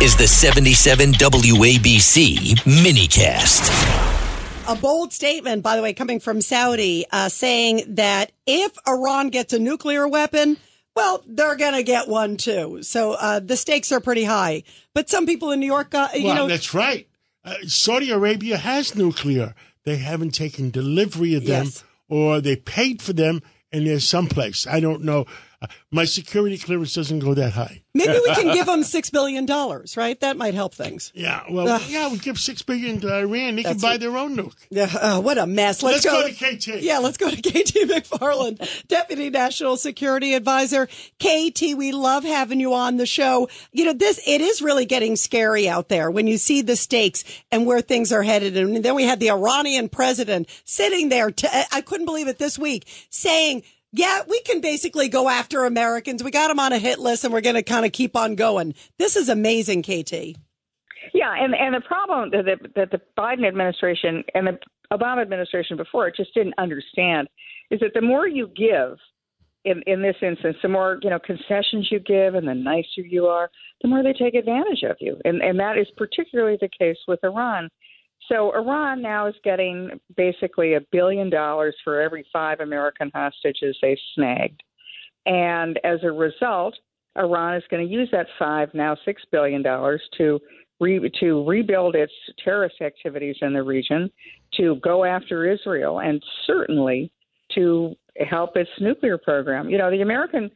is the 77 WABC minicast. A bold statement, by the way, coming from Saudi, saying that if Iran gets a nuclear weapon, well, they're going to get one, too. So the stakes are pretty high. But some people in New York, that's right. Saudi Arabia has nuclear. They haven't taken delivery of them, yes, or they paid for them, and they're someplace. I don't know. My security clearance doesn't go that high. Maybe we can give them $6 billion, right? That might help things. Yeah, well, we give $6 billion to Iran. They can buy their own nuke. What a mess. Let's go to KT. Yeah, let's go to KT McFarland, Deputy National Security Advisor. KT, we love having you on the show. You know, it is really getting scary out there when you see the stakes and where things are headed. And then we had the Iranian president sitting there, I couldn't believe it this week, saying, yeah, we can basically go after Americans. We got them on a hit list, and we're going to kind of keep on going. This is amazing, KT. Yeah, and the problem that the Biden administration and the Obama administration before it just didn't understand is that the more you give, in this instance, the more concessions you give and the nicer you are, the more they take advantage of you. And that is particularly the case with Iran. So Iran now is getting basically $1 billion for every 5 American hostages they snagged. And as a result, Iran is going to use that $6 billion to rebuild its terrorist activities in the region, to go after Israel, and certainly to help its nuclear program. The American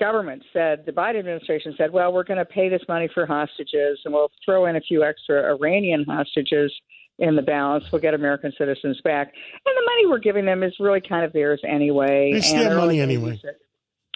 government said, the Biden administration said, well, we're going to pay this money for hostages, and we'll throw in a few extra Iranian hostages in the balance. We'll get American citizens back. And the money we're giving them is really kind of theirs anyway. It's their money anyway.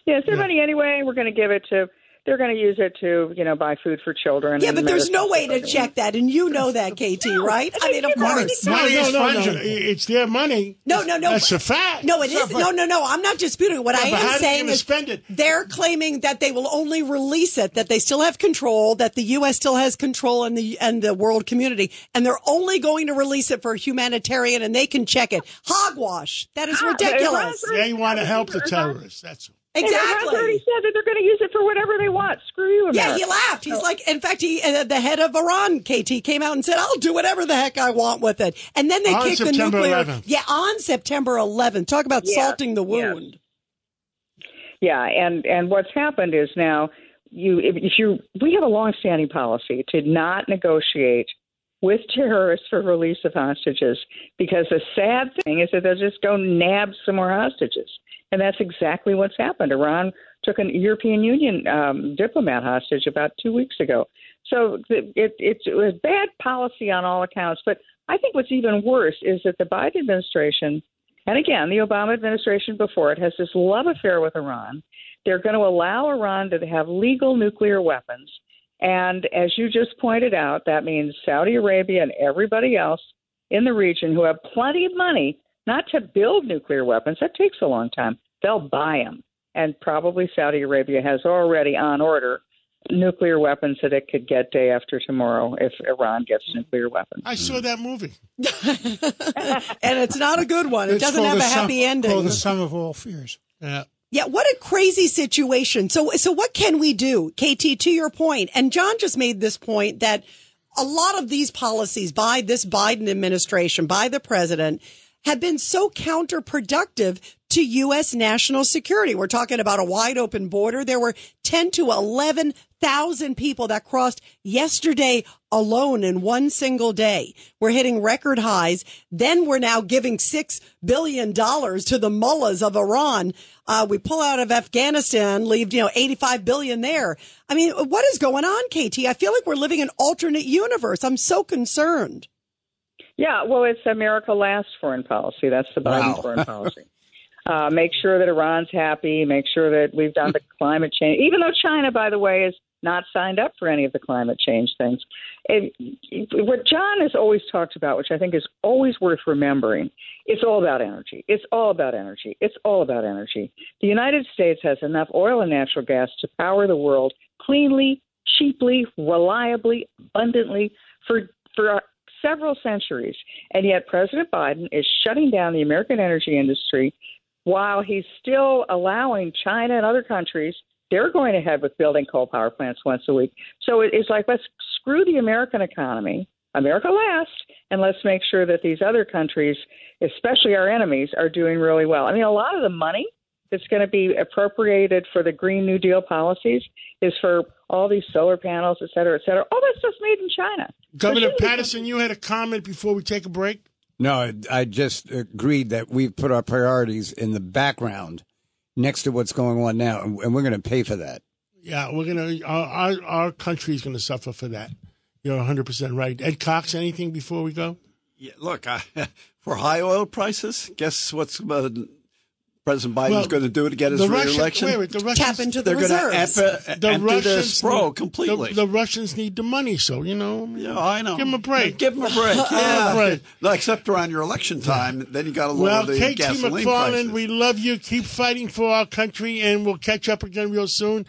Yeah, it's their money anyway. We're going to give it to – they're going to use it to, buy food for children. Yeah, but there's no way to check that, and you know that, KT, right? I mean, of course. No. It's their money. No. That's a fact. No, it is. No. I'm not disputing. What I am saying is they're claiming that they will only release it, that they still have control, that the U.S. still has control in the world community, and they're only going to release it for humanitarian, and they can check it. Hogwash. That is ridiculous. They want to help the terrorists. That's what. Exactly. And already said that they're going to use it for whatever they want. Screw you, America. Yeah, he laughed. He's like, in fact, the head of Iran, KT, came out and said, I'll do whatever the heck I want with it. And then they kicked the nuclear. 11th. Yeah, on September 11th. Talk about salting the wound. Yeah, and what's happened is now we have a longstanding policy to not negotiate with terrorists for release of hostages, because the sad thing is that they'll just go nab some more hostages. And that's exactly what's happened. Iran took a European Union diplomat hostage about 2 weeks ago. So it was bad policy on all accounts. But I think what's even worse is that the Biden administration, and again, the Obama administration before it, has this love affair with Iran. They're going to allow Iran to have legal nuclear weapons. And as you just pointed out, that means Saudi Arabia and everybody else in the region who have plenty of money, not to build nuclear weapons. That takes a long time. They'll buy them. And probably Saudi Arabia has already on order nuclear weapons that it could get day after tomorrow if Iran gets nuclear weapons. I saw that movie. And it's not a good one. It doesn't have a happy ending. It's called The Sum of All Fears. Yeah. Yeah, what a crazy situation. So what can we do, KT, to your point? And John just made this point that a lot of these policies by this Biden administration, by the president, have been so counterproductive to U.S. national security. We're talking about a wide open border. There were 10 to 11,000 people that crossed yesterday alone in one single day. We're hitting record highs. Then we're now giving $6 billion to the mullahs of Iran. We pull out of Afghanistan, leave, $85 billion there. I mean, what is going on, KT? I feel like we're living an alternate universe. I'm so concerned. Yeah, well, it's America Last foreign policy. That's the Biden foreign policy. Make sure that Iran's happy. Make sure that we've done the climate change. Even though China, by the way, is not signed up for any of the climate change things. What John has always talked about, which I think is always worth remembering, it's all about energy. It's all about energy. It's all about energy. The United States has enough oil and natural gas to power the world cleanly, cheaply, reliably, abundantly for several centuries, and yet President Biden is shutting down the American energy industry while he's still allowing China and other countries They're going to have us building coal power plants once a week. So it's like, let's screw the American economy, America last, and let's make sure that these other countries, especially our enemies, are doing really well. I mean, a lot of the money that's going to be appropriated for the Green New Deal policies is for all these solar panels, et cetera, et cetera. All that stuff's made in China. Governor Patterson, you had a comment before we take a break? No, I just agreed that we've put our priorities in the background next to what's going on now, and we're going to pay for that. Yeah, we're going to. Our country's going to suffer for that. You're 100% right. Ed Cox, anything before we go? Yeah, look, for high oil prices, guess what's President Biden's going to do to get his re-election? Tap into the reserves. They're going to empty this completely. The Russians need the money, so, you know. Yeah, I know. Give them a break. Give them a break. Yeah. Except around your election time, then you got to lower the gasoline prices. Well, KT McFarland, we love you. Keep fighting for our country, and we'll catch up again real soon.